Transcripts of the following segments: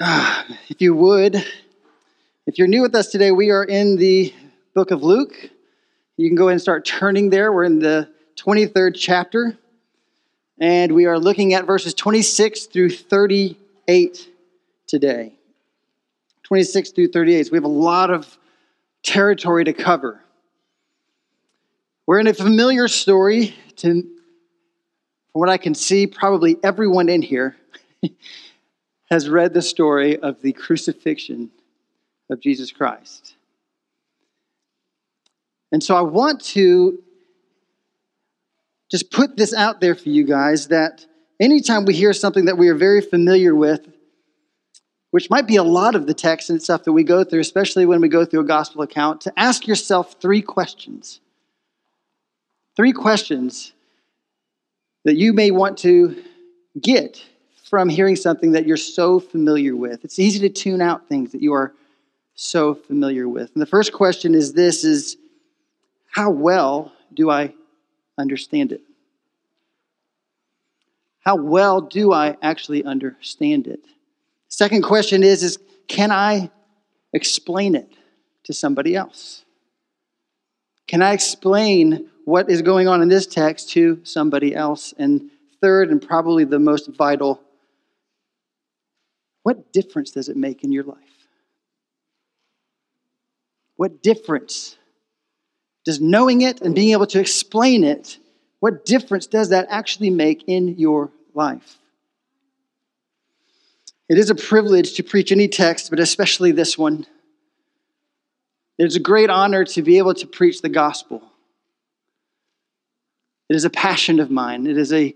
If you would, if you're new with us today, we are in the book of Luke. You can go ahead and start turning there. We're in the 23rd chapter, and we are looking at verses 26 through 38 today. 26 through 38. So we have a lot of territory to cover. We're in a familiar story to, from what I can see, probably everyone in here has read the story of the crucifixion of Jesus Christ. And so I want to just put this out there for you guys that anytime we hear something that we are very familiar with, which might be a lot of the text and stuff that we go through, especially when we go through a gospel account, to ask yourself three questions. Three questions that you may want to get from hearing something that you're so familiar with. It's easy to tune out things that you are so familiar with. And the first question is this, is how well do I understand it? How well do I actually understand it? Second question is can I explain it to somebody else? Can I explain what is going on in this text to somebody else? And third, and probably the most vital, what difference does it make in your life? What difference does knowing it and being able to explain it, what difference does that actually make in your life? It is a privilege to preach any text, but especially this one. It's a great honor to be able to preach the gospel. It is a passion of mine. It is a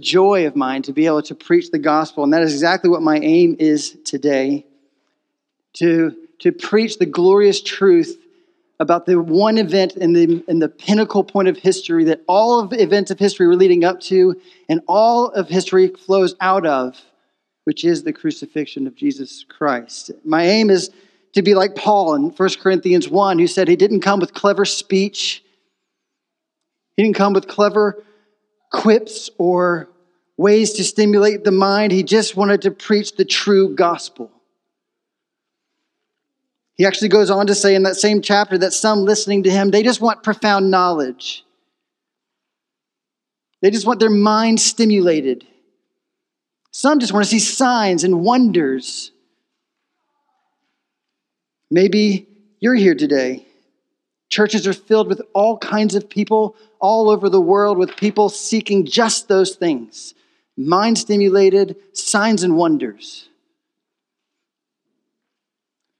joy of mine to be able to preach the gospel, and that is exactly what my aim is today, to preach the glorious truth about the one event in the pinnacle point of history that all of the events of history were leading up to, and all of history flows out of, which is the crucifixion of Jesus Christ. My aim is to be like Paul in 1 Corinthians 1, who said he didn't come with clever speech. He didn't come with clever quips or ways to stimulate the mind. He just wanted to preach the true gospel. He actually goes on to say in that same chapter that some listening to him, they just want profound knowledge. They just want their mind stimulated. Some just want to see signs and wonders. Maybe you're here today. Churches are filled with all kinds of people all over the world, with people seeking just those things. Mind stimulated, signs and wonders.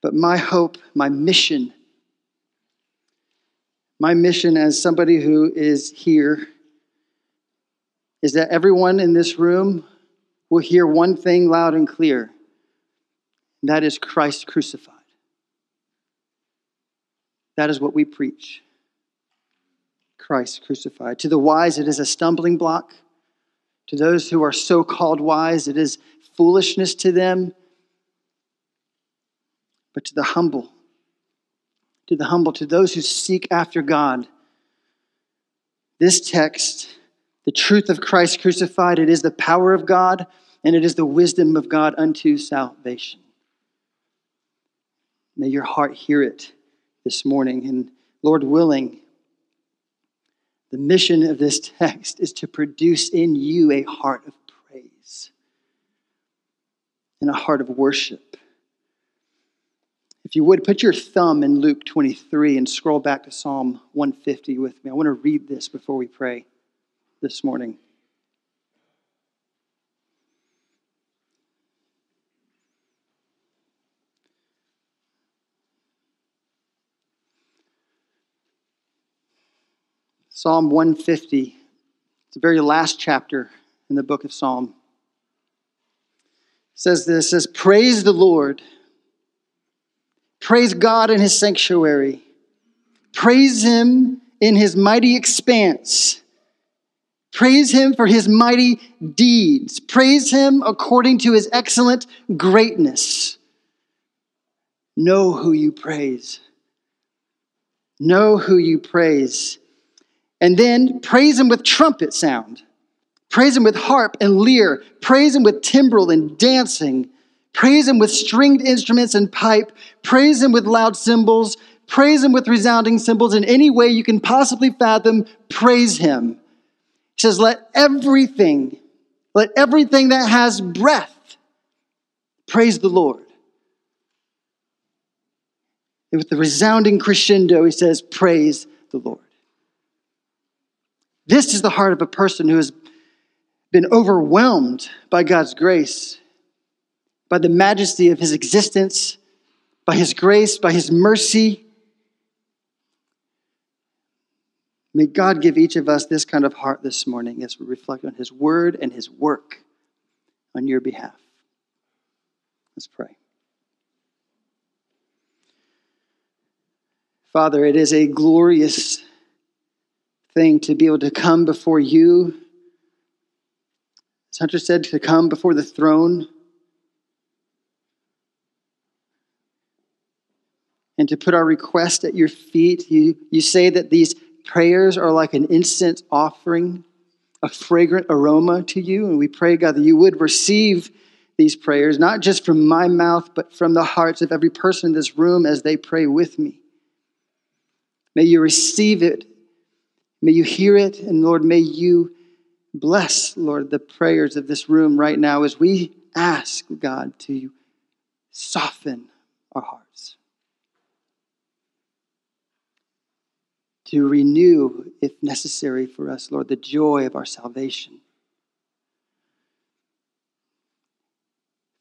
But my hope, my mission as somebody who is here is that everyone in this room will hear one thing loud and clear, and that is Christ crucified. That is what we preach. Christ crucified. To the wise, it is a stumbling block. To those who are so-called wise, it is foolishness to them. But to the humble, to those who seek after God, this text, the truth of Christ crucified, it is the power of God, and it is the wisdom of God unto salvation. May your heart hear it this morning, and Lord willing, the mission of this text is to produce in you a heart of praise and a heart of worship. If you would, put your thumb in Luke 23 and scroll back to Psalm 150 with me. I want to read this before we pray this morning. Psalm 150, it's the very last chapter in the book of Psalm. It says this, it says, praise the Lord. Praise God in his sanctuary. Praise him in his mighty expanse. Praise him for his mighty deeds. Praise him according to his excellent greatness. Know who you praise. Know who you praise. And then praise him with trumpet sound. Praise him with harp and lyre. Praise him with timbrel and dancing. Praise him with stringed instruments and pipe. Praise him with loud cymbals. Praise him with resounding cymbals. In any way you can possibly fathom, praise him. He says, let everything that has breath, praise the Lord. And with the resounding crescendo, he says, praise the Lord. This is the heart of a person who has been overwhelmed by God's grace, by the majesty of his existence, by his grace, by his mercy. May God give each of us this kind of heart this morning as we reflect on his word and his work on your behalf. Let's pray. Father, it is a glorious thing to be able to come before you. As Hunter said, to come before the throne and to put our request at your feet. You say that these prayers are like an incense offering, a fragrant aroma to you. And we pray, God, that you would receive these prayers, not just from my mouth, but from the hearts of every person in this room as they pray with me. May you receive it. May you hear it. And Lord, may you bless, Lord, the prayers of this room right now as we ask, God, to soften our hearts, to renew, if necessary for us, Lord, the joy of our salvation.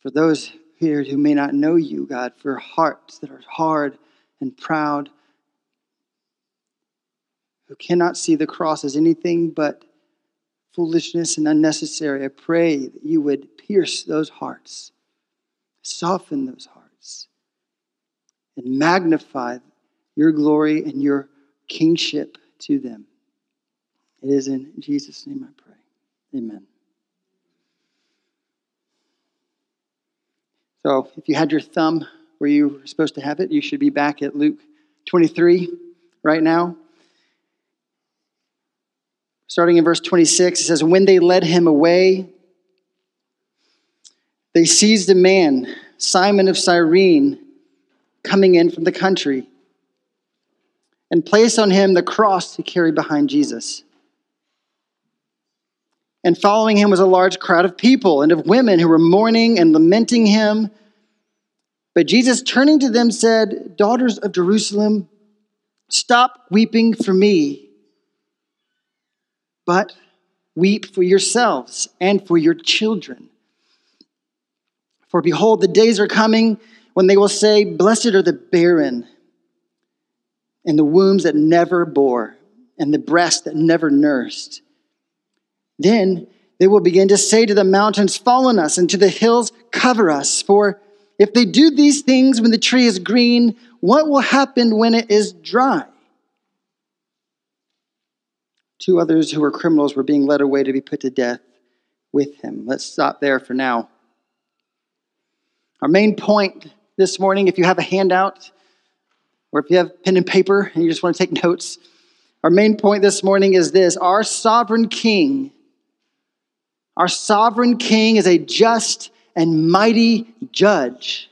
For those here who may not know you, God, for hearts that are hard and proud, who cannot see the cross as anything but foolishness and unnecessary, I pray that you would pierce those hearts, soften those hearts, and magnify your glory and your kingship to them. It is in Jesus' name I pray. Amen. So if you had your thumb where you were supposed to have it, you should be back at Luke 23 right now. Starting in verse 26, it says, when they led him away, they seized a man, Simon of Cyrene, coming in from the country, and placed on him the cross he carried behind Jesus. And following him was a large crowd of people and of women who were mourning and lamenting him. But Jesus, turning to them, said, daughters of Jerusalem, stop weeping for me, but weep for yourselves and for your children. For behold, the days are coming when they will say, blessed are the barren, and the wombs that never bore, and the breasts that never nursed. Then they will begin to say to the mountains, fall on us, and to the hills, cover us. For if they do these things when the tree is green, what will happen when it is dry? Two others who were criminals were being led away to be put to death with him. Let's stop there for now. Our main point this morning, if you have a handout, or if you have pen and paper and you just want to take notes, our main point this morning is this. Our sovereign king is a just and mighty judge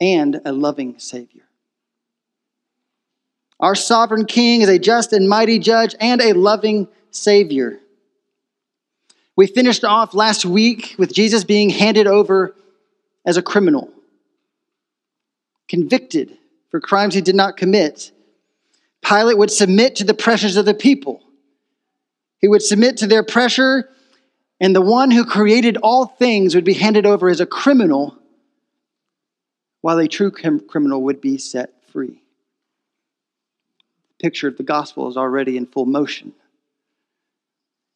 and a loving savior. Our sovereign king is a just and mighty judge and a loving savior. We finished off last week with Jesus being handed over as a criminal, convicted for crimes he did not commit. Pilate would submit to the pressures of the people. He would submit to their pressure, and the one who created all things would be handed over as a criminal, while a true criminal would be set free. The picture of the gospel is already in full motion,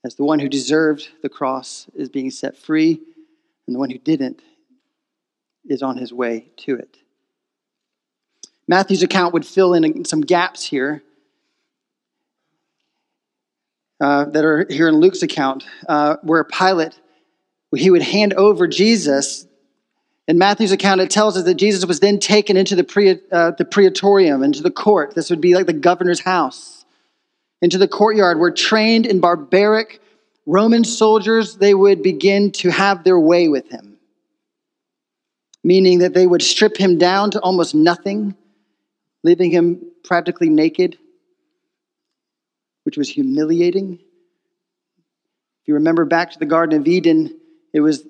as the one who deserved the cross is being set free, and the one who didn't is on his way to it. Matthew's account would fill in some gaps here that are here in Luke's account, where Pilate, he would hand over Jesus. In Matthew's account, it tells us that Jesus was then taken into the praetorium, into the court. This would be like the governor's house. Into the courtyard where trained and barbaric Roman soldiers, they would begin to have their way with him. meaning that they would strip him down to almost nothing, leaving him practically naked, which was humiliating. If you remember back to the Garden of Eden, it was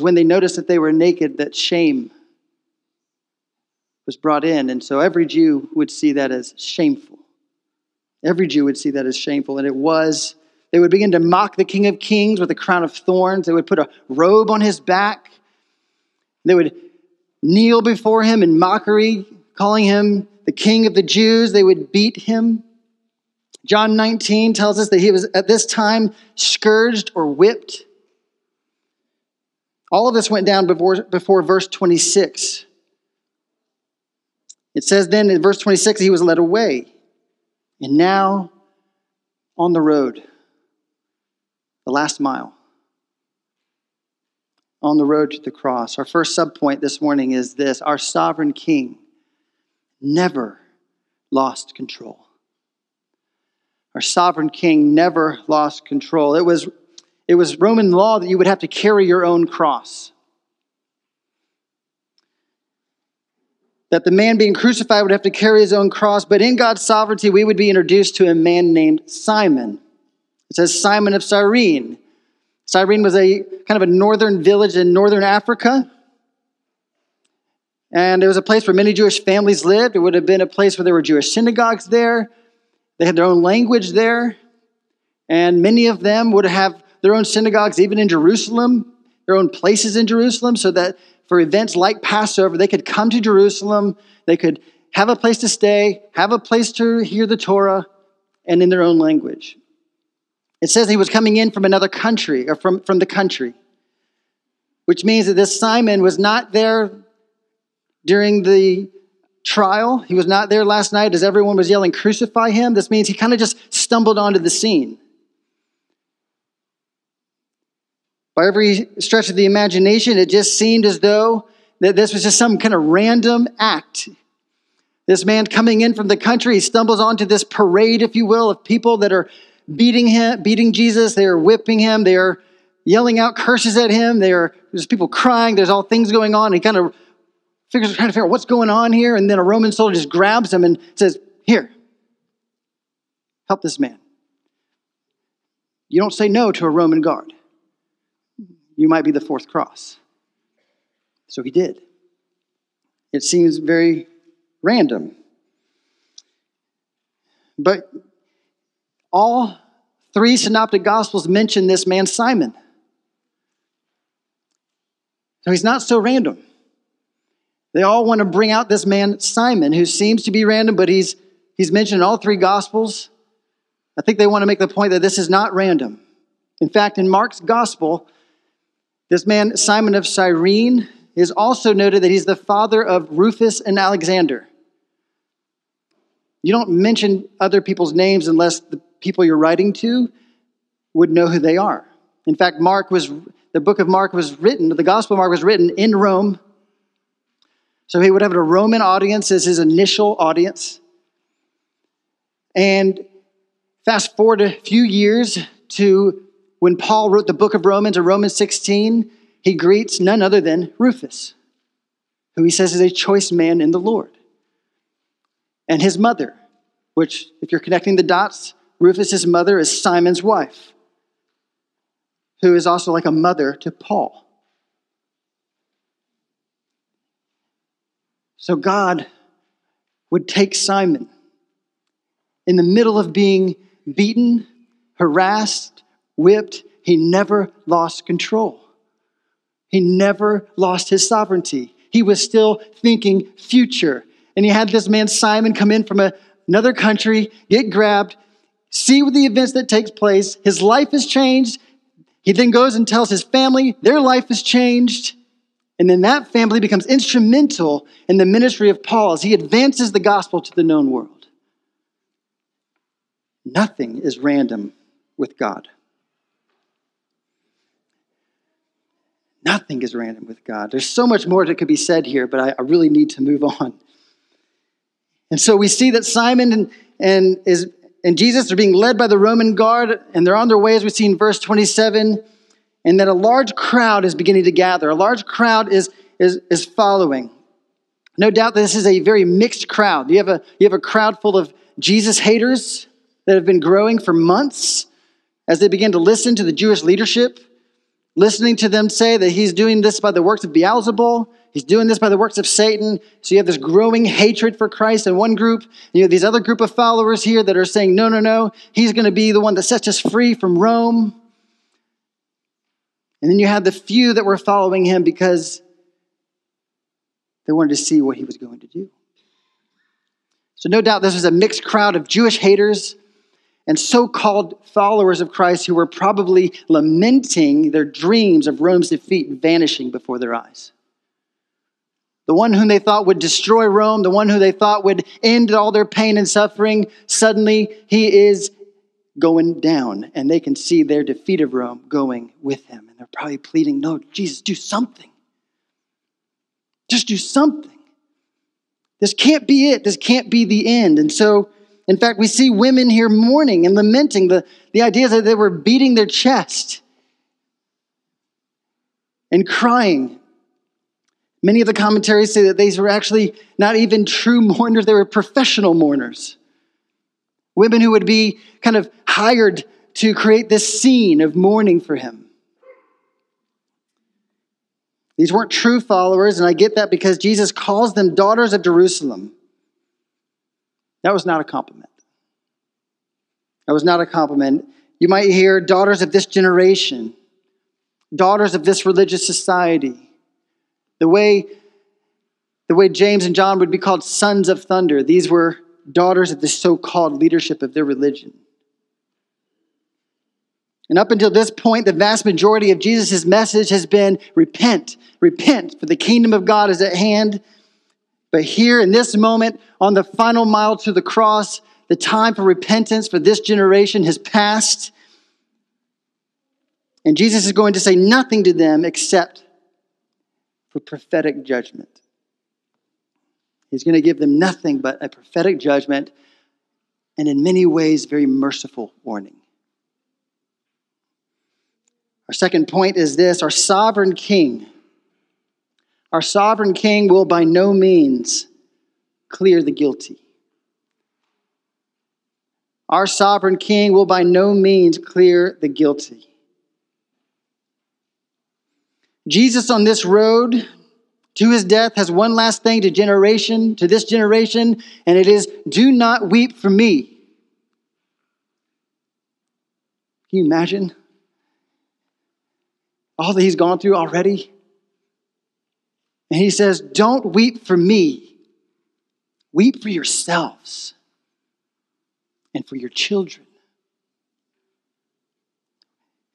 when they noticed that they were naked that shame was brought in. And so every Jew would see that as shameful. Every Jew would see that as shameful. And it was, they would begin to mock the King of Kings with a crown of thorns. They would put a robe on his back. They would kneel before him in mockery, calling him the King of the Jews. They would beat him. John 19 tells us that he was at this time scourged or whipped. All of this went down before verse 26. It says then in verse 26, he was led away. And now, on the road, the last mile, on the road to the cross. Our first subpoint this morning is this: our sovereign King never lost control. Our sovereign King never lost control. It was Roman law that you would have to carry your own cross. That the man being crucified would have to carry his own cross. But in God's sovereignty, we would be introduced to a man named Simon. It says Simon of Cyrene. Cyrene was a kind of a northern village in northern Africa. And it was a place where many Jewish families lived. It would have been a place where there were Jewish synagogues there. They had their own language there. And many of them would have their own synagogues even in Jerusalem, their own places in Jerusalem, so that for events like Passover, they could come to Jerusalem, they could have a place to stay, have a place to hear the Torah, and in their own language. It says he was coming in from another country, or from the country, which means that this Simon was not there during the trial. He was not there last night as everyone was yelling, "Crucify him." This means he kind of just stumbled onto the scene. By every stretch of the imagination, it just seemed as though that this was just some kind of random act. This man coming in from the country, he stumbles onto this parade, if you will, of people that are beating Jesus. They are whipping him. They are yelling out curses at him. There's people crying. There's all things going on. He kind of trying to figure out what's going on here. And then a Roman soldier just grabs him and says, "Here, help this man." You don't say no to a Roman guard. You might be the fourth cross. So he did. It seems very random. But all three synoptic gospels mention this man Simon. So he's not so random. They all want to bring out this man Simon, who seems to be random, but he's mentioned in all three gospels. I think they want to make the point that this is not random. In fact, in Mark's gospel, this man, Simon of Cyrene, is also noted that he's the father of Rufus and Alexander. You don't mention other people's names unless the people you're writing to would know who they are. In fact, the Gospel of Mark was written in Rome. So he would have a Roman audience as his initial audience. And fast forward a few years to when Paul wrote the book of Romans, in Romans 16, he greets none other than Rufus, who he says is a choice man in the Lord. And his mother, which, if you're connecting the dots, Rufus's mother is Simon's wife, who is also like a mother to Paul. So God would take Simon in the middle of being beaten, harassed, whipped. He never lost control. He never lost his sovereignty. He was still thinking future. And he had this man Simon come in from another country, get grabbed, see the events that takes place. His life is changed. He then goes and tells his family their life is changed. And then that family becomes instrumental in the ministry of Paul as he advances the gospel to the known world. Nothing is random with God. Nothing is random with God. There's so much more that could be said here, but I really need to move on. And so we see that Simon and Jesus are being led by the Roman guard, and they're on their way, as we see in verse 27, and that a large crowd is beginning to gather. A large crowd is is following. No doubt this is a very mixed crowd. You have a crowd full of Jesus haters that have been growing for months as they begin to listen to the Jewish leadership, listening to them say that he's doing this by the works of Beelzebul, he's doing this by the works of Satan. So you have this growing hatred for Christ in one group. You have these other group of followers here that are saying, no, he's going to be the one that sets us free from Rome. And then you have the few that were following him because they wanted to see what he was going to do. So no doubt this was a mixed crowd of Jewish haters and so-called followers of Christ who were probably lamenting their dreams of Rome's defeat vanishing before their eyes. The one whom they thought would destroy Rome, the one who they thought would end all their pain and suffering, suddenly he is going down, and they can see their defeat of Rome going with him. And they're probably pleading, no, Jesus, do something. Just do something. This can't be it. This can't be the end. And so, in fact, we see women here mourning and lamenting the idea that they were beating their chest and crying. Many of the commentaries say that these were actually not even true mourners. They were professional mourners. Women who would be kind of hired to create this scene of mourning for him. These weren't true followers, and I get that because Jesus calls them daughters of Jerusalem. That was not a compliment. That was not a compliment. You might hear daughters of this generation, daughters of this religious society. The way James and John would be called sons of thunder, these were daughters of the so-called leadership of their religion. And up until this point, the vast majority of Jesus' message has been repent, repent, for the kingdom of God is at hand. But here in this moment, on the final mile to the cross, the time for repentance for this generation has passed. And Jesus is going to say nothing to them except for prophetic judgment. He's going to give them nothing but a prophetic judgment and in many ways very merciful warning. Our second point is this, our sovereign king will by no means clear the guilty. Our sovereign king will by no means clear the guilty. Jesus on this road to his death has one last thing to this generation, and it is, do not weep for me. Can you imagine? All that he's gone through already. And he says, don't weep for me. Weep for yourselves and for your children.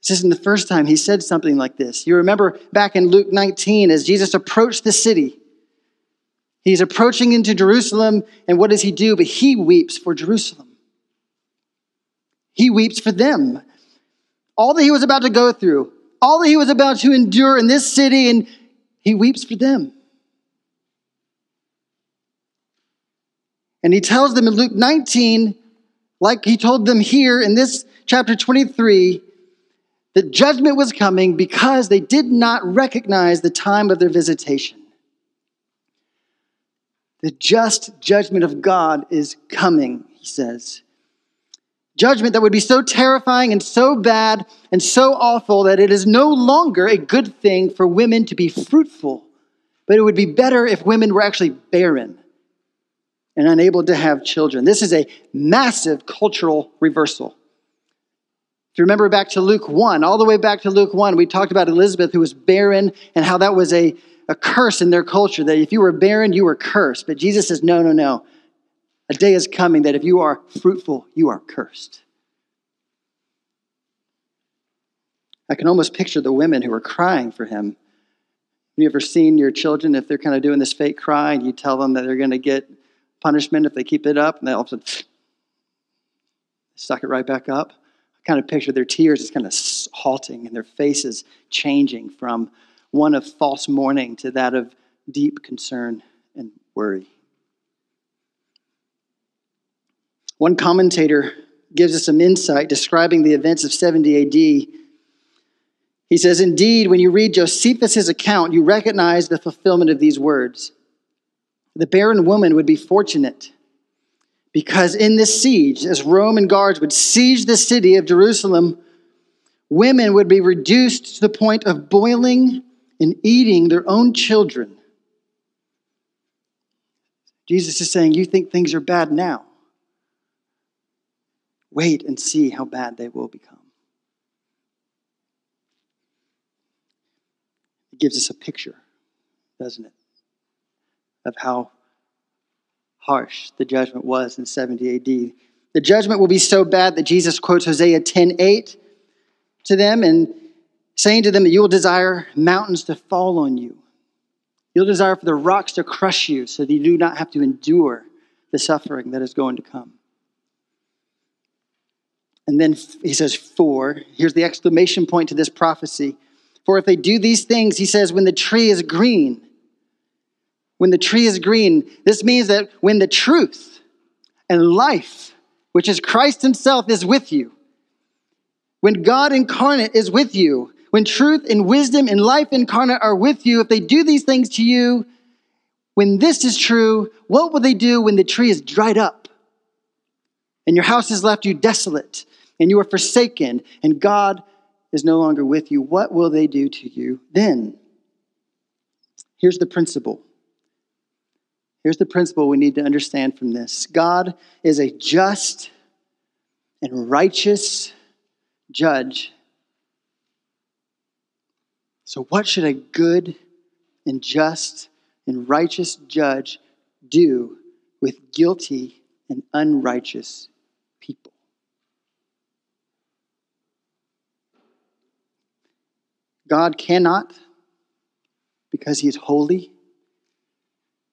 This isn't the first time he said something like this. You remember back in Luke 19, as Jesus approached the city, he's approaching into Jerusalem, and what does he do? But he weeps for Jerusalem. He weeps for them. All that he was about to go through, all that he was about to endure in this city, and he weeps for them. And he tells them in Luke 19, like he told them here in this chapter 23, that judgment was coming because they did not recognize the time of their visitation. The just judgment of God is coming, he says. Judgment that would be so terrifying and so bad and so awful that it is no longer a good thing for women to be fruitful, but it would be better if women were actually barren and unable to have children. This is a massive cultural reversal. If you remember back to Luke 1, all the way back to Luke 1, we talked about Elizabeth who was barren and how that was a curse in their culture, that if you were barren, you were cursed. But Jesus says, no. A day is coming that if you are fruitful, you are cursed. I can almost picture the women who are crying for him. Have you ever seen your children, if they're kind of doing this fake cry, and you tell them that they're going to get punishment if they keep it up, and they all of a sudden suck it right back up? I kind of picture their tears just kind of halting and their faces changing from one of false mourning to that of deep concern and worry. One commentator gives us some insight describing the events of 70 AD. He He says, indeed, when you read Josephus's account, you recognize the fulfillment of these words. The barren woman would be fortunate because in this siege, as Roman guards would siege the city of Jerusalem, women would be reduced to the point of boiling and eating their own children. Jesus is saying, you think things are bad now. Wait and see how bad they will become. It gives us a picture, doesn't it, of how harsh the judgment was in 70 AD. The judgment will be so bad that Jesus quotes Hosea 10:8 to them and saying to them that you will desire mountains to fall on you. You'll desire for the rocks to crush you so that you do not have to endure the suffering that is going to come. And then he says, for, here's the exclamation point to this prophecy. For if they do these things, he says, when the tree is green, when the tree is green, this means that when the truth and life, which is Christ himself, is with you, when God incarnate is with you, when truth and wisdom and life incarnate are with you, if they do these things to you, when this is true, what will they do when the tree is dried up and your house has left you desolate? And you are forsaken, and God is no longer with you. What will they do to you then? Here's the principle. Here's the principle we need to understand from this. God is a just and righteous judge. So what should a good and just and righteous judge do with guilty and unrighteous people? God cannot, because he is holy,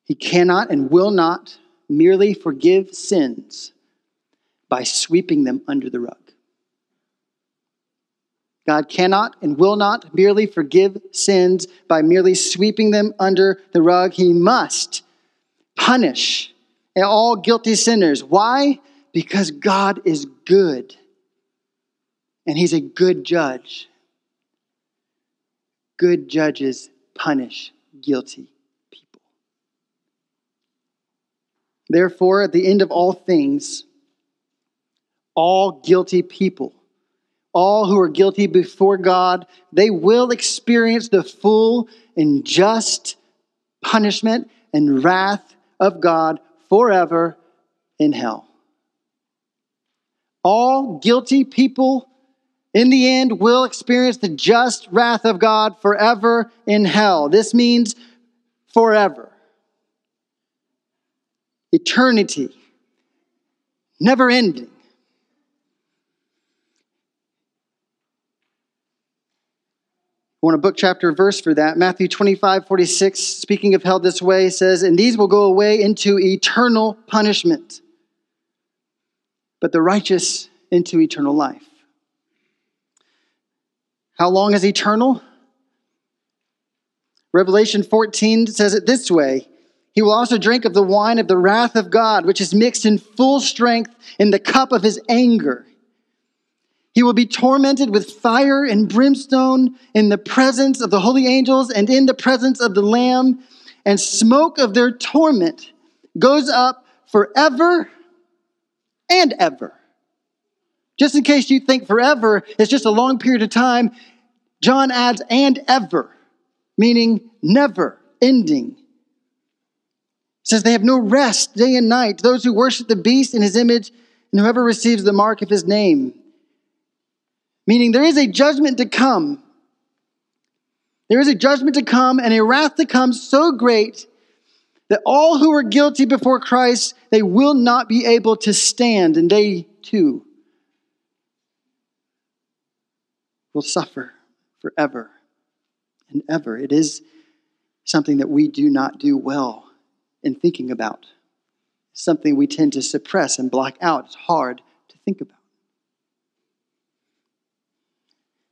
he cannot and will not merely forgive sins by sweeping them under the rug. God cannot and will not merely forgive sins by merely sweeping them under the rug. He must punish all guilty sinners. Why? Because God is good, and he's a good judge. Good judges punish guilty people. Therefore, at the end of all things, all guilty people, all who are guilty before God, they will experience the full and just punishment and wrath of God forever in hell. All guilty people in the end will experience the just wrath of God forever in hell. This means forever. Eternity. Never ending. I want a book, chapter, verse for that. Matthew 25:46, speaking of hell this way, says, and these will go away into eternal punishment, but the righteous into eternal life. How long is eternal? Revelation 14 says it this way. He will also drink of the wine of the wrath of God, which is mixed in full strength in the cup of his anger. He will be tormented with fire and brimstone in the presence of the holy angels and in the presence of the Lamb, and smoke of their torment goes up forever and ever. Just in case you think forever is just a long period of time, John adds and ever, meaning never ending. It says they have no rest day and night, those who worship the beast in his image and whoever receives the mark of his name. Meaning there is a judgment to come. There is a judgment to come and a wrath to come so great that all who are guilty before Christ, they will not be able to stand, and they too will suffer forever and ever. It is something that we do not do well in thinking about. It's something we tend to suppress and block out. It's hard to think about.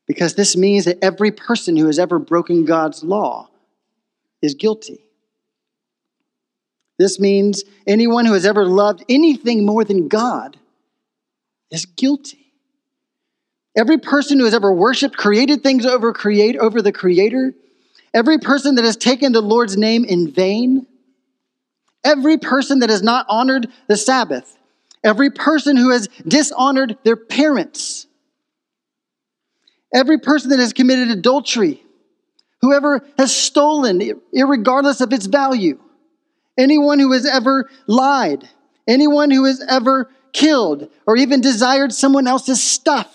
Because this means that every person who has ever broken God's law is guilty. This means anyone who has ever loved anything more than God is guilty. Every person who has ever worshipped created things over the Creator. Every person that has taken the Lord's name in vain. Every person that has not honored the Sabbath. Every person who has dishonored their parents. Every person that has committed adultery. Whoever has stolen, irregardless of its value. Anyone who has ever lied. Anyone who has ever killed or even desired someone else's stuff.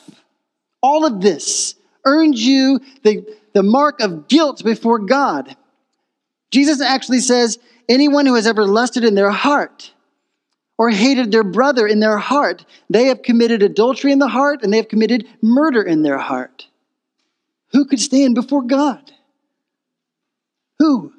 All of this earns you the mark of guilt before God. Jesus actually says, anyone who has ever lusted in their heart or hated their brother in their heart, they have committed adultery in the heart and they have committed murder in their heart. Who could stand before God? Who?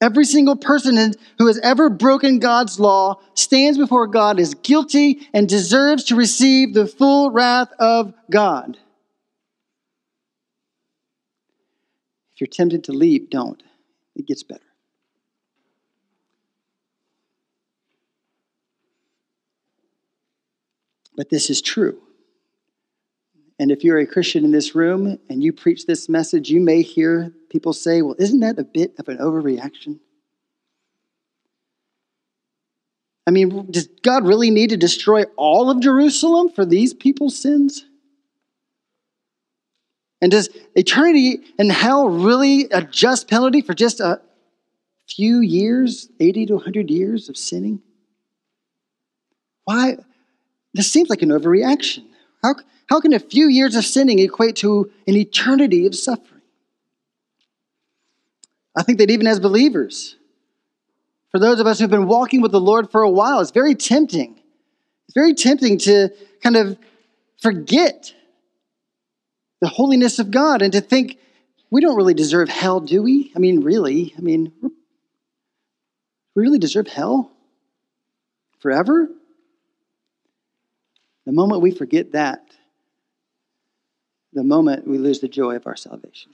Every single person who has ever broken God's law stands before God as guilty and deserves to receive the full wrath of God. If you're tempted to leave, don't. It gets better. But this is true. And if you're a Christian in this room and you preach this message, you may hear people say, well, isn't that a bit of an overreaction? I mean, does God really need to destroy all of Jerusalem for these people's sins? And does eternity in hell really a just penalty for just a few years, 80 to 100 years of sinning? Why? This seems like an overreaction. How can a few years of sinning equate to an eternity of suffering? I think that even as believers, for those of us who've been walking with the Lord for a while, it's very tempting. It's very tempting to kind of forget the holiness of God and to think, we don't really deserve hell, do we? I mean, really? I mean, we really deserve hell? Forever? The moment we forget that, the moment we lose the joy of our salvation.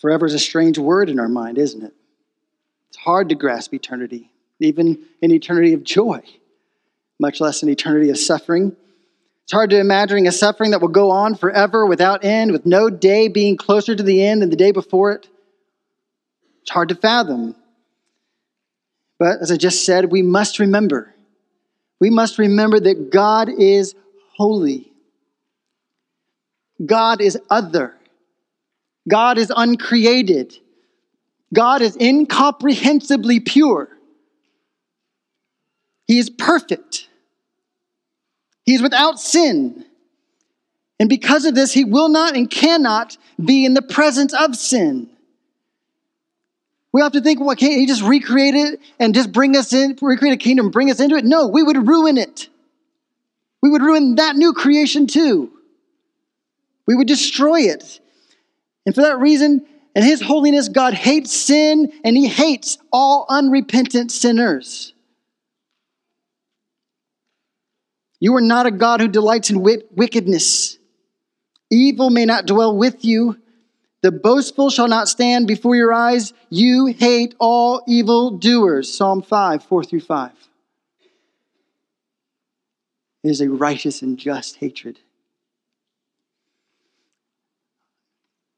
Forever is a strange word in our mind, isn't it? It's hard to grasp eternity, even an eternity of joy, much less an eternity of suffering. It's hard to imagine a suffering that will go on forever without end, with no day being closer to the end than the day before it. It's hard to fathom. But as I just said, we must remember. We must remember that God is holy. God is other. God is uncreated. God is incomprehensibly pure. He is perfect. He is without sin. And because of this, he will not and cannot be in the presence of sin. We often think, well, can't he just recreate it and just bring us in, recreate a kingdom, bring us into it? No, we would ruin it. We would ruin that new creation too. We would destroy it. And for that reason, in his holiness, God hates sin and he hates all unrepentant sinners. You are not a God who delights in wickedness. Evil may not dwell with you. The boastful shall not stand before your eyes. You hate all evildoers. Psalm 5, 4 through 5. It is a righteous and just hatred.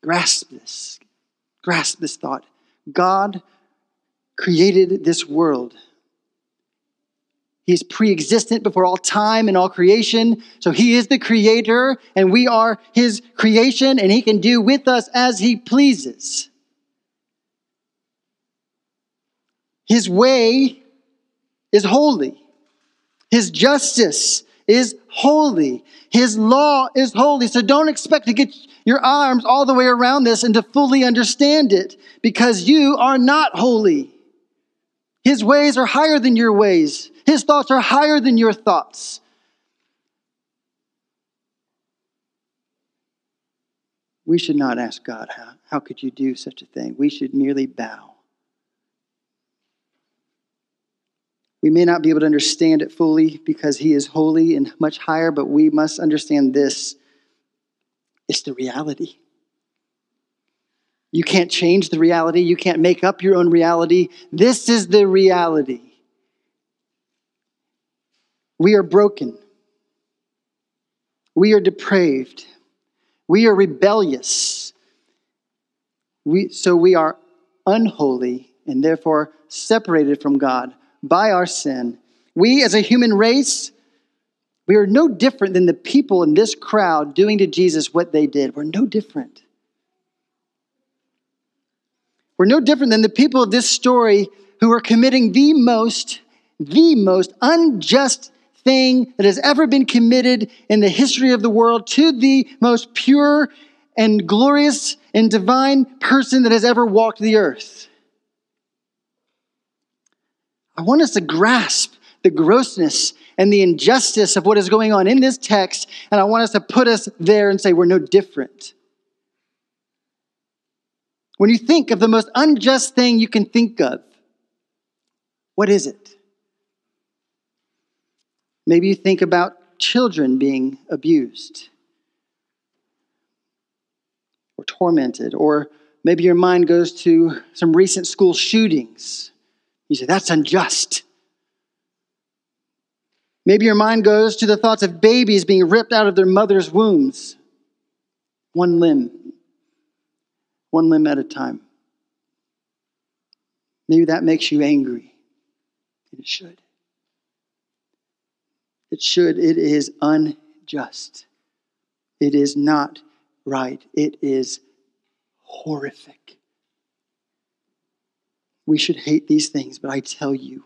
Grasp this. Grasp this thought. God created this world. He is pre-existent before all time and all creation. So he is the creator and we are his creation and he can do with us as he pleases. His way is holy. His justice is holy. His law is holy. So don't expect to get your arms all the way around this and to fully understand it because you are not holy. His ways are higher than your ways. His thoughts are higher than your thoughts. We should not ask God, how could you do such a thing? We should merely bow. We may not be able to understand it fully because he is holy and much higher, but we must understand this. It's the reality. You can't change the reality. You can't make up your own reality. This is the reality. We are broken. We are depraved. We are rebellious. So we are unholy and therefore separated from God by our sin. We as a human race, we are no different than the people in this crowd doing to Jesus what they did. We're no different. We're no different than the people of this story who are committing the most unjust thing that has ever been committed in the history of the world to the most pure and glorious and divine person that has ever walked the earth. I want us to grasp the grossness and the injustice of what is going on in this text, and I want us to put us there and say we're no different. When you think of the most unjust thing you can think of, what is it? Maybe you think about children being abused or tormented, or maybe your mind goes to some recent school shootings. You say, that's unjust. Maybe your mind goes to the thoughts of babies being ripped out of their mother's wombs, one limb at a time. Maybe that makes you angry. It should. It should. It is unjust. It is not right. It is horrific. We should hate these things, but I tell you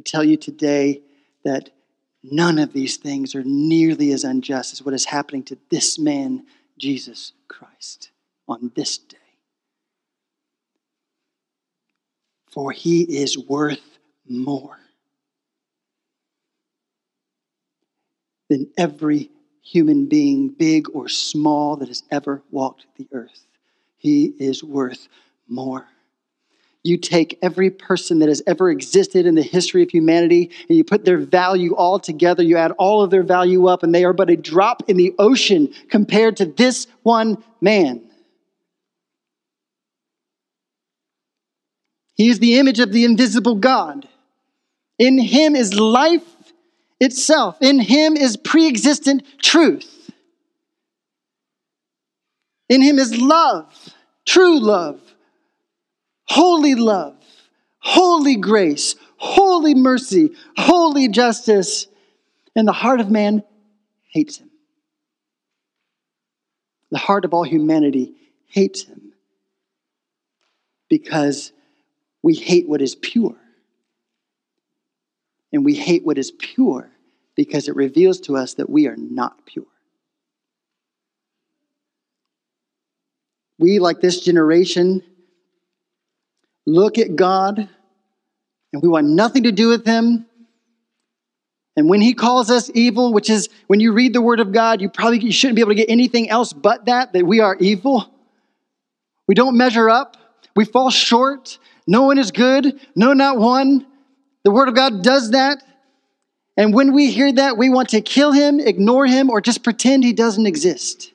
today that none of these things are nearly as unjust as what is happening to this man, Jesus Christ, on this day. For he is worth more than every human being, big or small, that has ever walked the earth. He is worth more. You take every person that has ever existed in the history of humanity and you put their value all together. You add all of their value up and they are but a drop in the ocean compared to this one man. He is the image of the invisible God. In him is life itself. In him is pre-existent truth. In him is love, true love, holy love, holy grace, holy mercy, holy justice. And the heart of man hates him. The heart of all humanity hates him because we hate what is pure. And we hate what is pure because it reveals to us that we are not pure. We, like this generation, look at God and we want nothing to do with him. And when he calls us evil, which is when you read the word of God, you shouldn't be able to get anything else but that we are evil. We don't measure up. We fall short. No one is good. No, not one. The word of God does that. And when we hear that, we want to kill him, ignore him, or just pretend he doesn't exist.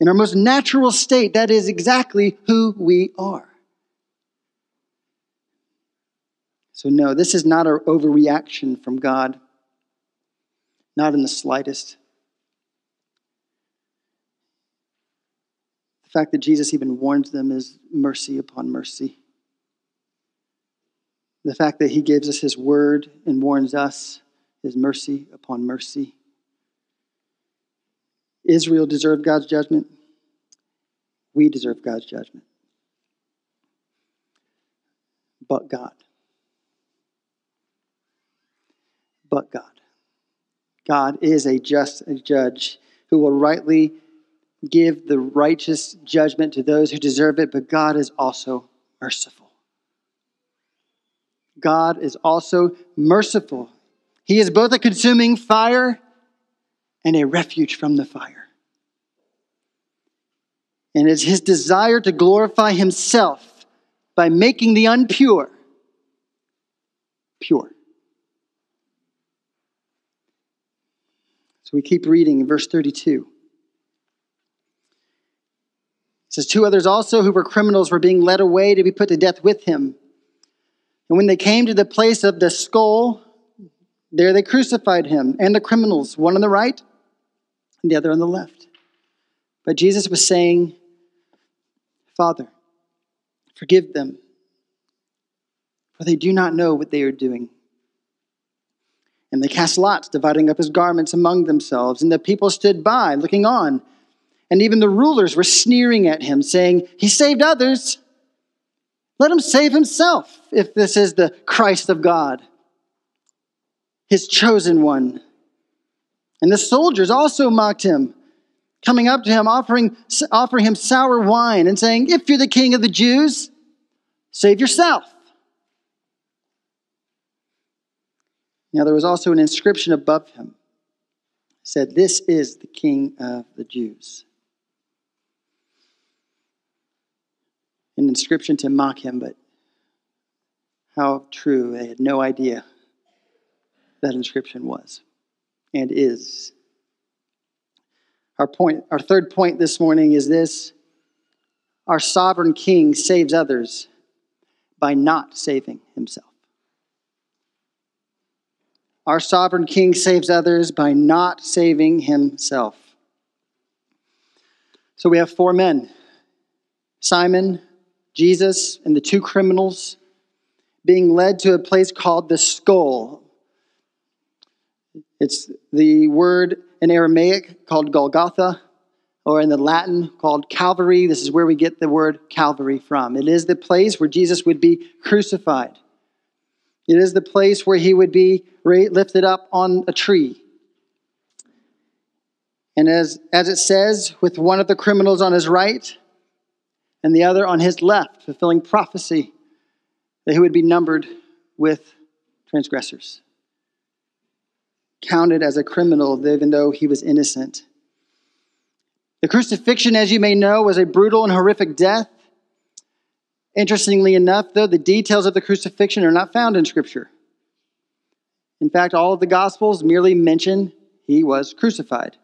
In our most natural state, that is exactly who we are. So no, this is not our overreaction from God. Not in the slightest. The fact that Jesus even warns them is mercy upon mercy. The fact that he gives us his word and warns us is mercy upon mercy. Israel deserved God's judgment. We deserve God's judgment. But God. God is a just judge who will rightly give the righteous judgment to those who deserve it, but God is also merciful. God is also merciful. He is both a consuming fire and a refuge from the fire. And it's his desire to glorify himself by making the impure pure. So we keep reading in verse 32. It says, 2 others also who were criminals were being led away to be put to death with him. And when they came to the place of the skull, there they crucified him and the criminals, one on the right and the other on the left. But Jesus was saying, Father, forgive them, for they do not know what they are doing. And they cast lots, dividing up his garments among themselves. And the people stood by, looking on. And even the rulers were sneering at him, saying, He saved others. Let him save himself, if this is the Christ of God, his chosen one. And the soldiers also mocked him, coming up to him, offering him sour wine and saying, If you're the king of the Jews, save yourself. Now there was also an inscription above him. It said, This is the King of the Jews. An inscription to mock him, but how true. They had no idea that inscription was and is. Our third point this morning is this. Our sovereign King saves others by not saving himself. Our sovereign King saves others by not saving himself. So we have four men: Simon, Jesus, and the two criminals being led to a place called the skull. It's the word in Aramaic called Golgotha, or in the Latin called Calvary. This is where we get the word Calvary from. It is the place where Jesus would be crucified. It is the place where he would be lifted up on a tree. And as it says, with one of the criminals on his right and the other on his left, fulfilling prophecy that he would be numbered with transgressors. Counted as a criminal, even though he was innocent. The crucifixion, as you may know, was a brutal and horrific death. Interestingly enough, though, the details of the crucifixion are not found in Scripture. In fact, all of the Gospels merely mention he was crucified.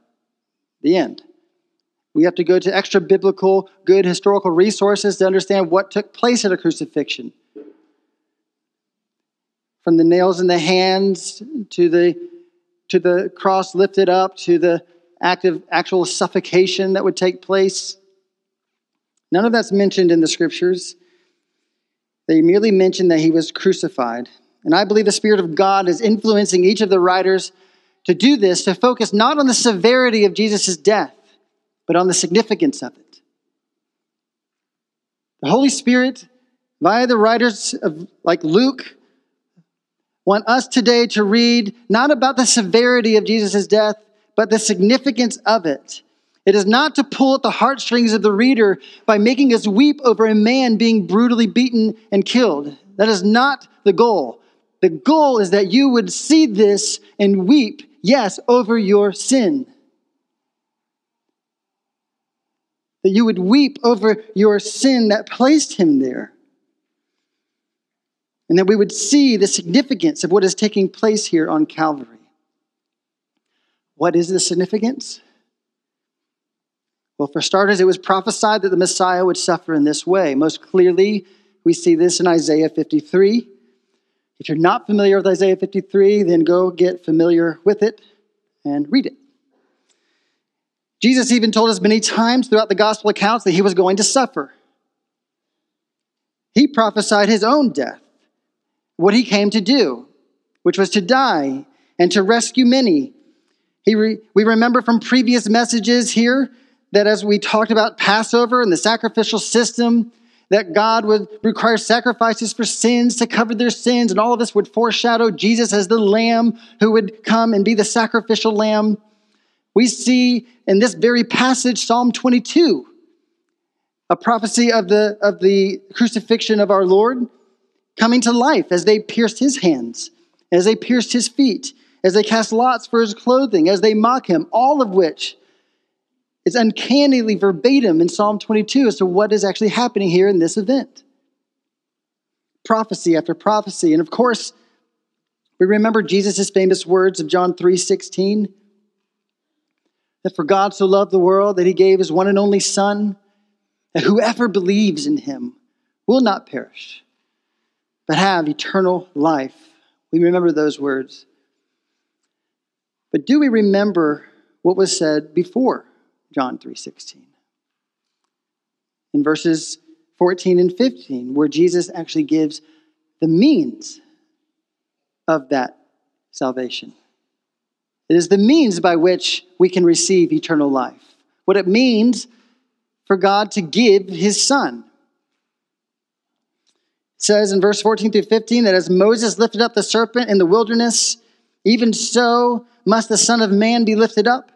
The end. We have to go to extra biblical, good historical resources to understand what took place at a crucifixion. From the nails in the hands to the cross lifted up to the actual suffocation that would take place. None of that's mentioned in the Scriptures. They merely mention that he was crucified. And I believe the Spirit of God is influencing each of the writers to do this, to focus not on the severity of Jesus' death, but on the significance of it. The Holy Spirit, via the writers of, like Luke, want us today to read not about the severity of Jesus' death, but the significance of it. It is not to pull at the heartstrings of the reader by making us weep over a man being brutally beaten and killed. That is not the goal. The goal is that you would see this and weep, yes, over your sin. That you would weep over your sin that placed him there. And that we would see the significance of what is taking place here on Calvary. What is the significance? Well, for starters, it was prophesied that the Messiah would suffer in this way. Most clearly, we see this in Isaiah 53. If you're not familiar with Isaiah 53, then go get familiar with it and read it. Jesus even told us many times throughout the gospel accounts that he was going to suffer. He prophesied his own death, what he came to do, which was to die and to rescue many. We remember from previous messages here that as we talked about Passover and the sacrificial system, that God would require sacrifices for sins to cover their sins. And all of this would foreshadow Jesus as the lamb who would come and be the sacrificial lamb. We see in this very passage, Psalm 22, a prophecy of the crucifixion of our Lord coming to life as they pierced his hands, as they pierced his feet, as they cast lots for his clothing, as they mock him, all of which it's uncannily verbatim in Psalm 22 as to what is actually happening here in this event. Prophecy after prophecy. And of course, we remember Jesus' famous words of John 3:16, that for God so loved the world that he gave his one and only Son, that whoever believes in him will not perish, but have eternal life. We remember those words. But do we remember what was said before John 3:16? In verses 14 and 15, where Jesus actually gives the means of that salvation. It is the means by which we can receive eternal life. What it means for God to give his Son. It says in verse 14 through 15 that as Moses lifted up the serpent in the wilderness, even so must the Son of Man be lifted up,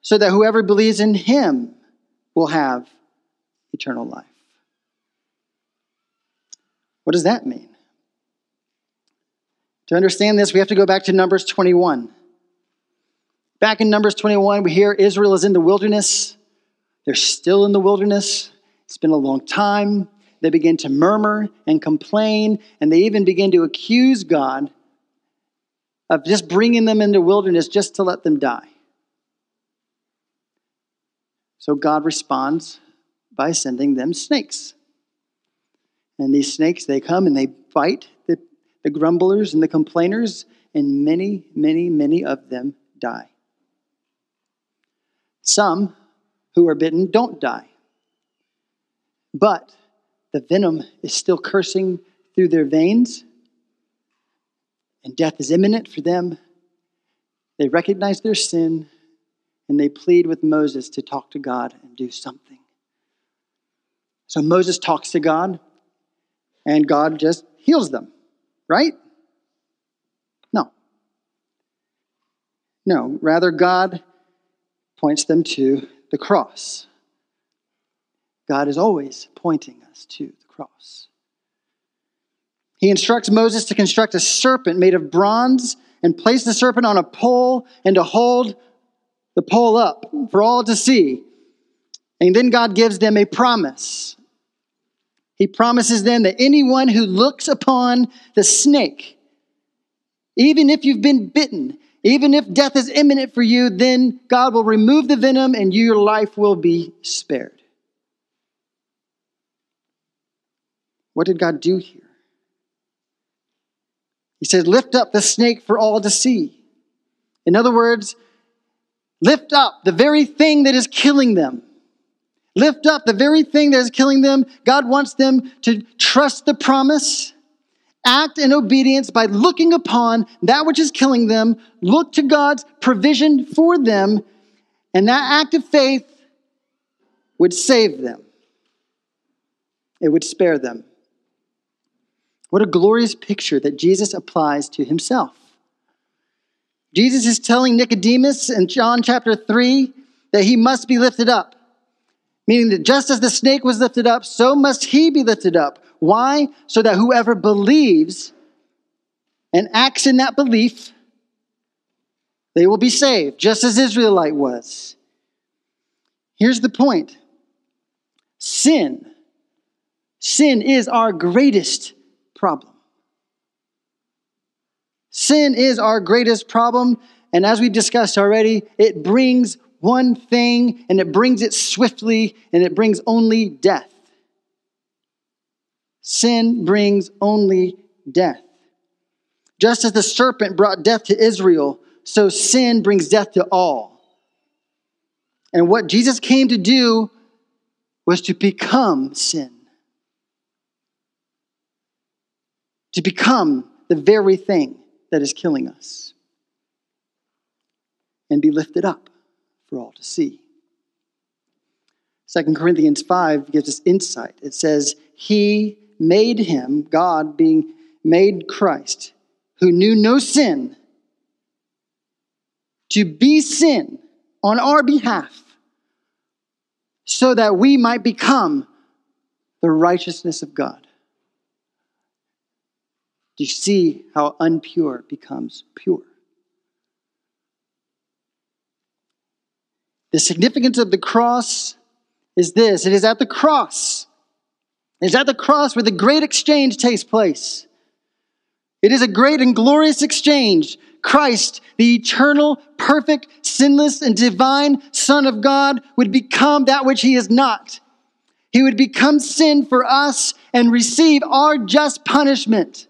so that whoever believes in him will have eternal life. What does that mean? To understand this, we have to go back to Numbers 21. Back in Numbers 21, we hear Israel is in the wilderness. They're still in the wilderness. It's been a long time. They begin to murmur and complain, and they even begin to accuse God of just bringing them into wilderness just to let them die. So God responds by sending them snakes. And these snakes, they come and they bite the grumblers and the complainers, and many, many, many of them die. Some who are bitten don't die, but the venom is still coursing through their veins, and death is imminent for them. They recognize their sin, and they plead with Moses to talk to God and do something. So Moses talks to God, and God just heals them, right? No, rather God points them to the cross. God is always pointing us to the cross. He instructs Moses to construct a serpent made of bronze and place the serpent on a pole and to hold the pole up for all to see. And then God gives them a promise. He promises them that anyone who looks upon the snake, even if you've been bitten, even if death is imminent for you, then God will remove the venom and your life will be spared. What did God do here? He said, lift up the snake for all to see. In other words, lift up the very thing that is killing them. Lift up the very thing that is killing them. God wants them to trust the promise. Act in obedience by looking upon that which is killing them. Look to God's provision for them. And that act of faith would save them. It would spare them. What a glorious picture that Jesus applies to himself. Jesus is telling Nicodemus in John chapter 3 that he must be lifted up. Meaning that just as the snake was lifted up, so must he be lifted up. Why? So that whoever believes and acts in that belief, they will be saved, just as Israelite was. Here's the point. Sin is our greatest problem. Sin is our greatest problem, and as we discussed already, it brings one thing, and it brings it swiftly, and it brings only death. Sin brings only death. Just as the serpent brought death to Israel, so sin brings death to all. And what Jesus came to do was to become sin. To become the very thing that is killing us. And be lifted up for all to see. 2 Corinthians 5 gives us insight. It says, he made him, God being made Christ, who knew no sin, to be sin on our behalf, so that we might become the righteousness of God. Do you see how impure becomes pure? The significance of the cross is this. It is at the cross. It is at the cross where the great exchange takes place. It is a great and glorious exchange. Christ, the eternal, perfect, sinless, and divine Son of God, would become that which he is not. He would become sin for us and receive our just punishment.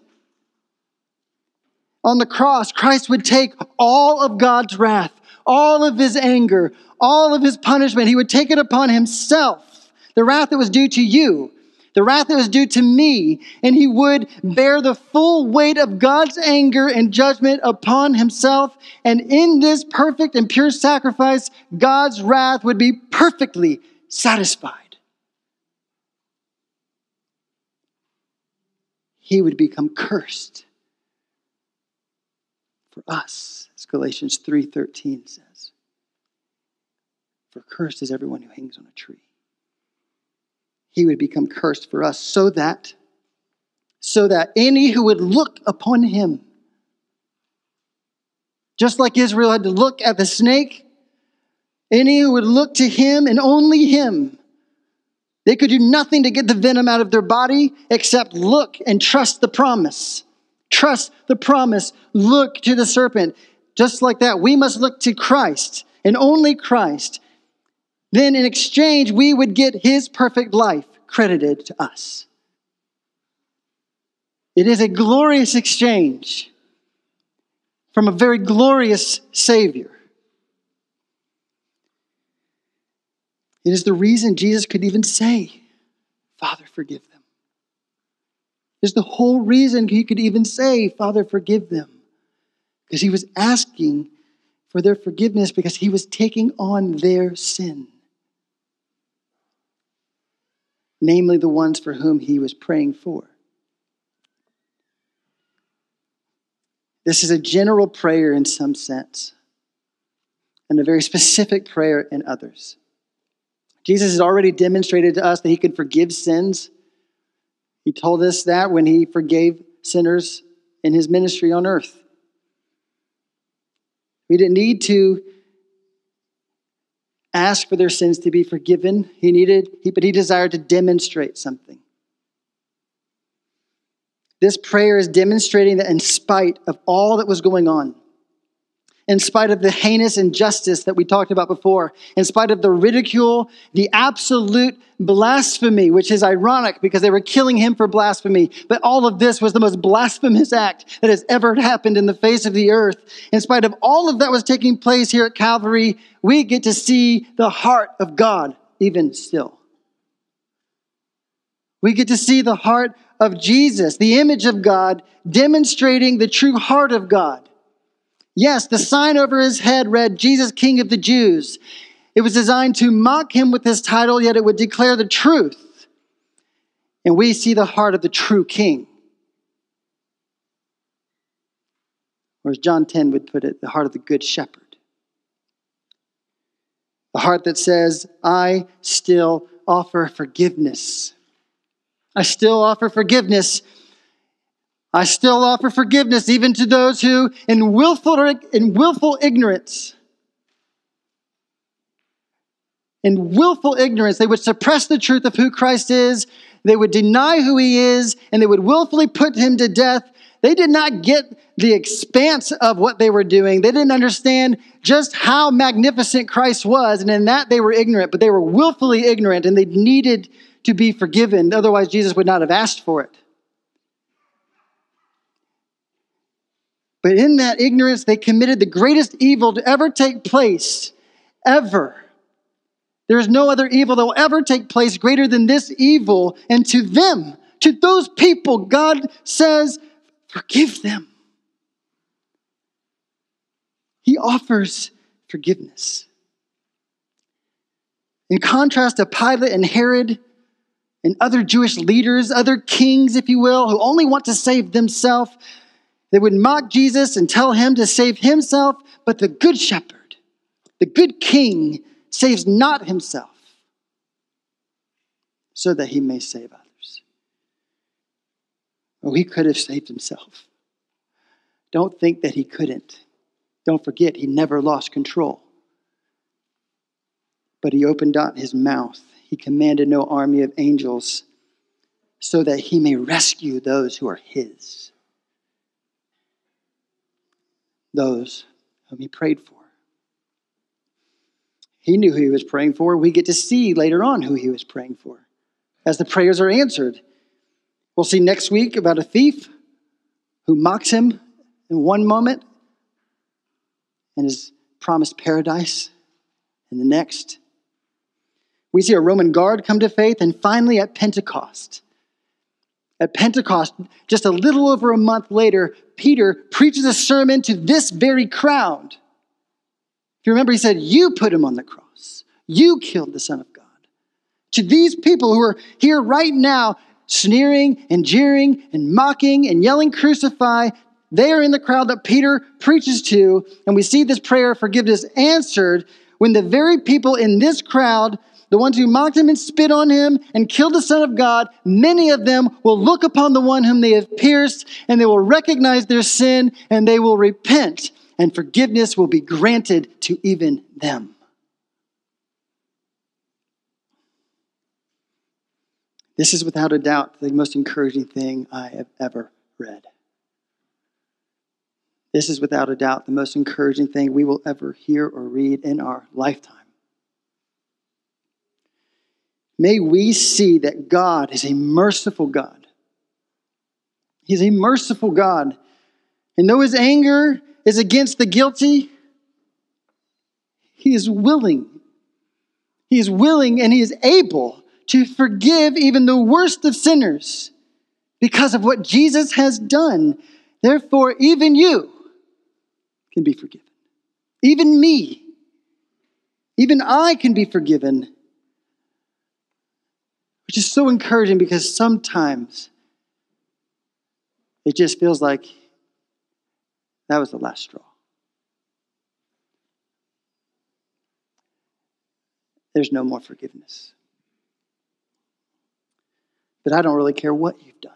On the cross, Christ would take all of God's wrath, all of his anger, all of his punishment. He would take it upon himself. The wrath that was due to you, the wrath that was due to me, and he would bear the full weight of God's anger and judgment upon himself. And in this perfect and pure sacrifice, God's wrath would be perfectly satisfied. He would become cursed for us, as Galatians 3:13 says. For cursed is everyone who hangs on a tree. He would become cursed for us so that any who would look upon him, just like Israel had to look at the snake, any who would look to him and only him, they could do nothing to get the venom out of their body except look and trust the promise. Trust the promise. Look to the serpent. Just like that, we must look to Christ and only Christ. Then in exchange, we would get his perfect life credited to us. It is a glorious exchange from a very glorious Savior. It is the reason Jesus could even say, Father, forgive them. It's the whole reason he could even say, Father, forgive them. Because he was asking for their forgiveness because he was taking on their sin. Namely, the ones for whom he was praying for. This is a general prayer in some sense, and a very specific prayer in others. Jesus has already demonstrated to us that he can forgive sins. He told us that when he forgave sinners in his ministry on earth. We didn't need to ask for their sins to be forgiven. But he desired to demonstrate something. This prayer is demonstrating that in spite of all that was going on, in spite of the heinous injustice that we talked about before, in spite of the ridicule, the absolute blasphemy, which is ironic because they were killing him for blasphemy, but all of this was the most blasphemous act that has ever happened in the face of the earth. In spite of all of that was taking place here at Calvary, we get to see the heart of God even still. We get to see the heart of Jesus, the image of God, demonstrating the true heart of God. Yes, the sign over his head read, Jesus, King of the Jews. It was designed to mock him with this title, yet it would declare the truth. And we see the heart of the true king. Or as John 10 would put it, the heart of the good shepherd. The heart that says, I still offer forgiveness. I still offer forgiveness. I still offer forgiveness even to those who, in willful ignorance, they would suppress the truth of who Christ is, they would deny who he is, and they would willfully put him to death. They did not get the expanse of what they were doing. They didn't understand just how magnificent Christ was, and in that they were ignorant, but they were willfully ignorant, and they needed to be forgiven. Otherwise, Jesus would not have asked for it. But in that ignorance, they committed the greatest evil to ever take place, ever. There is no other evil that will ever take place greater than this evil. And to them, to those people, God says, forgive them. He offers forgiveness. In contrast to Pilate and Herod and other Jewish leaders, other kings, if you will, who only want to save themselves, they would mock Jesus and tell him to save himself, but the good shepherd, the good king, saves not himself so that he may save others. Oh, he could have saved himself. Don't think that he couldn't. Don't forget, he never lost control. But he opened not his mouth. He commanded no army of angels so that he may rescue those who are his. Those whom he prayed for. He knew who he was praying for. We get to see later on who he was praying for. as the prayers are answered. We'll see next week about a thief who mocks him in one moment and is promised paradise in the next. We see a Roman guard come to faith, and finally at Pentecost. At Pentecost, just a little over a month later, Peter preaches a sermon to this very crowd. If you remember, he said, "You put him on the cross. You killed the Son of God." To these people who are here right now, sneering and jeering and mocking and yelling, "Crucify," they are in the crowd that Peter preaches to, and we see this prayer of forgiveness answered when the very people in this crowd, the ones who mocked him and spit on him and killed the Son of God, many of them will look upon the one whom they have pierced, and they will recognize their sin, and they will repent, and forgiveness will be granted to even them. This is without a doubt the most encouraging thing I have ever read. This is without a doubt the most encouraging thing we will ever hear or read in our lifetime. May we see that God is a merciful God. He's a merciful God. And though his anger is against the guilty, he is willing. He is willing and he is able to forgive even the worst of sinners because of what Jesus has done. Therefore, even you can be forgiven. Even me. Even I can be forgiven. Which is so encouraging, because sometimes it just feels like that was the last straw. There's no more forgiveness. But I don't really care what you've done.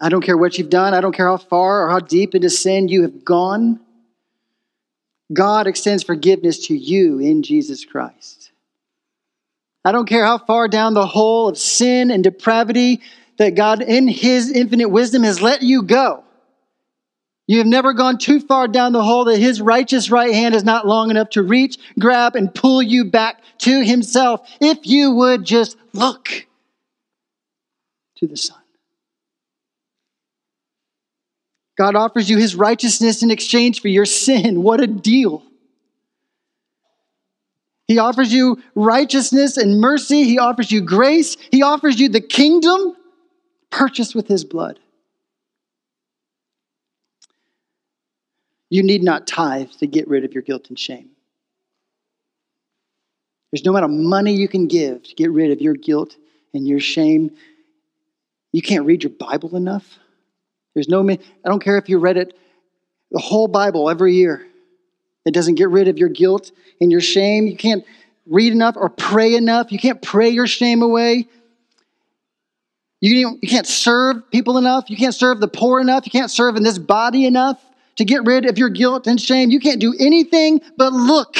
I don't care what you've done. I don't care how far or how deep into sin you have gone. God extends forgiveness to you in Jesus Christ. I don't care how far down the hole of sin and depravity that God in his infinite wisdom has let you go. You have never gone too far down the hole that his righteous right hand is not long enough to reach, grab, and pull you back to himself if you would just look to the Son. God offers you his righteousness in exchange for your sin. What a deal. He offers you righteousness and mercy. He offers you grace. He offers you the kingdom purchased with his blood. You need not tithe to get rid of your guilt and shame. There's no amount of money you can give to get rid of your guilt and your shame. You can't read your Bible enough. There's no, I don't care if you read it, the whole Bible every year. It doesn't get rid of your guilt and your shame. You can't read enough or pray enough. You can't pray your shame away. You can't serve people enough. You can't serve the poor enough. You can't serve in this body enough to get rid of your guilt and shame. You can't do anything but look.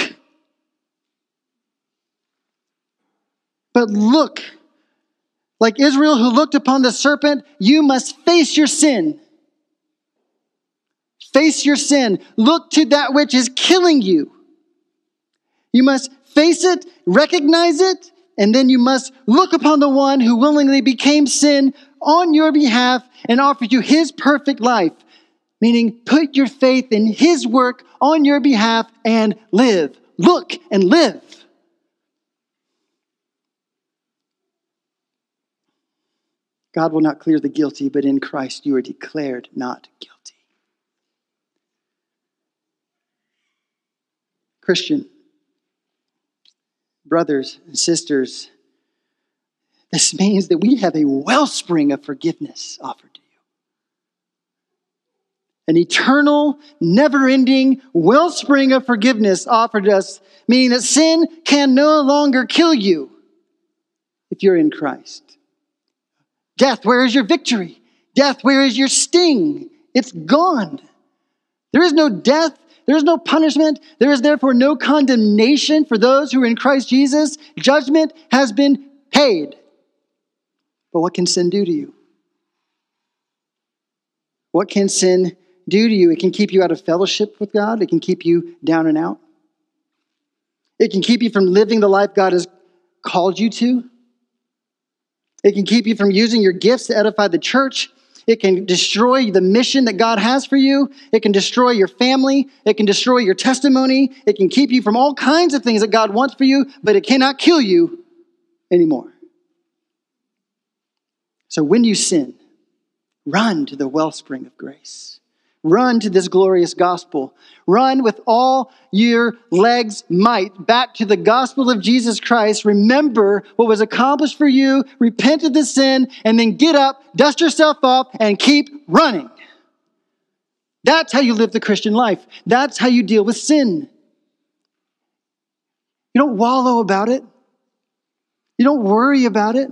But look. Like Israel who looked upon the serpent, you must face your sin. Face your sin. Look to that which is killing you. You must face it, recognize it, and then you must look upon the one who willingly became sin on your behalf and offered you his perfect life. Meaning, put your faith in his work on your behalf and live. Look and live. God will not clear the guilty, but in Christ you are declared not guilty. Christian, brothers and sisters, this means that we have a wellspring of forgiveness offered to you. An eternal, never-ending wellspring of forgiveness offered to us, meaning that sin can no longer kill you if you're in Christ. Death, where is your victory? Death, where is your sting? It's gone. There is no death. There is no punishment. There is therefore no condemnation for those who are in Christ Jesus. Judgment has been paid. But what can sin do to you? What can sin do to you? It can keep you out of fellowship with God. It can keep you down and out. It can keep you from living the life God has called you to. It can keep you from using your gifts to edify the church. It can destroy the mission that God has for you. It can destroy your family. It can destroy your testimony. It can keep you from all kinds of things that God wants for you, but it cannot kill you anymore. So when you sin, run to the wellspring of grace. Run to this glorious gospel. Run with all your legs' might back to the gospel of Jesus Christ. Remember what was accomplished for you. Repent of the sin, and then get up, dust yourself off, and keep running. That's how you live the Christian life. That's how you deal with sin. You don't wallow about it. You don't worry about it.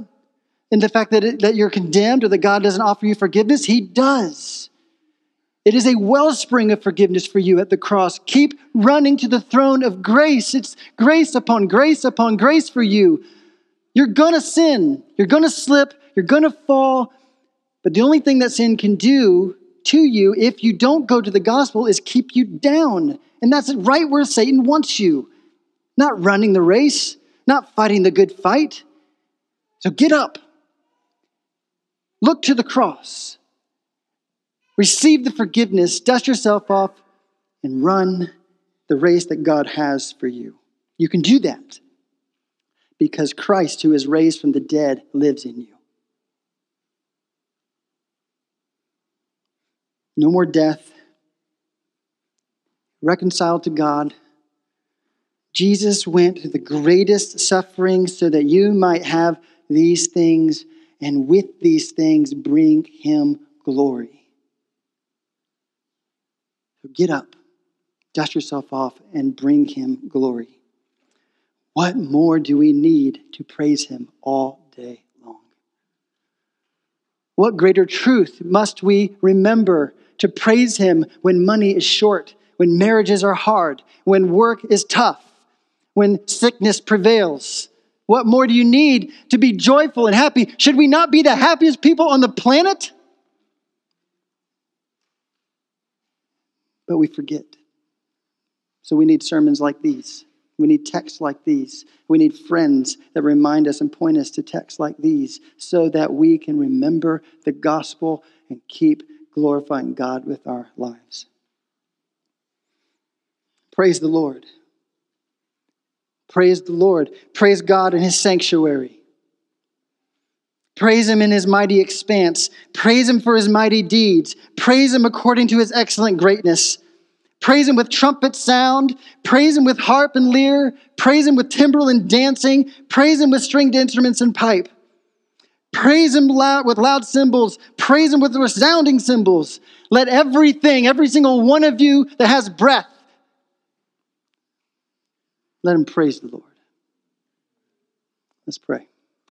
And the fact that that you're condemned or that God doesn't offer you forgiveness, He does. It is a wellspring of forgiveness for you at the cross. Keep running to the throne of grace. It's grace upon grace upon grace for you. You're going to sin. You're going to slip. You're going to fall. But the only thing that sin can do to you if you don't go to the gospel is keep you down. And that's right where Satan wants you. Not running the race. Not fighting the good fight. So get up. Look to the cross. Receive the forgiveness, dust yourself off, and run the race that God has for you. You can do that because Christ, who is raised from the dead, lives in you. No more death. Reconciled to God. Jesus went through the greatest suffering so that you might have these things, and with these things bring Him glory. Get up, dust yourself off, and bring Him glory. What more do we need to praise Him all day long? What greater truth must we remember to praise Him when money is short, when marriages are hard, when work is tough, when sickness prevails? What more do you need to be joyful and happy? Should we not be the happiest people on the planet? But we forget. So we need sermons like these. We need texts like these. We need friends that remind us and point us to texts like these so that we can remember the gospel and keep glorifying God with our lives. Praise the Lord. Praise the Lord. Praise God in His sanctuary. Praise Him in His mighty expanse. Praise Him for His mighty deeds. Praise Him according to His excellent greatness. Praise Him with trumpet sound. Praise Him with harp and lyre. Praise Him with timbrel and dancing. Praise Him with stringed instruments and pipe. Praise Him with loud cymbals. Praise Him with resounding cymbals. Let everything, every single one of you that has breath, let him praise the Lord. Let's pray.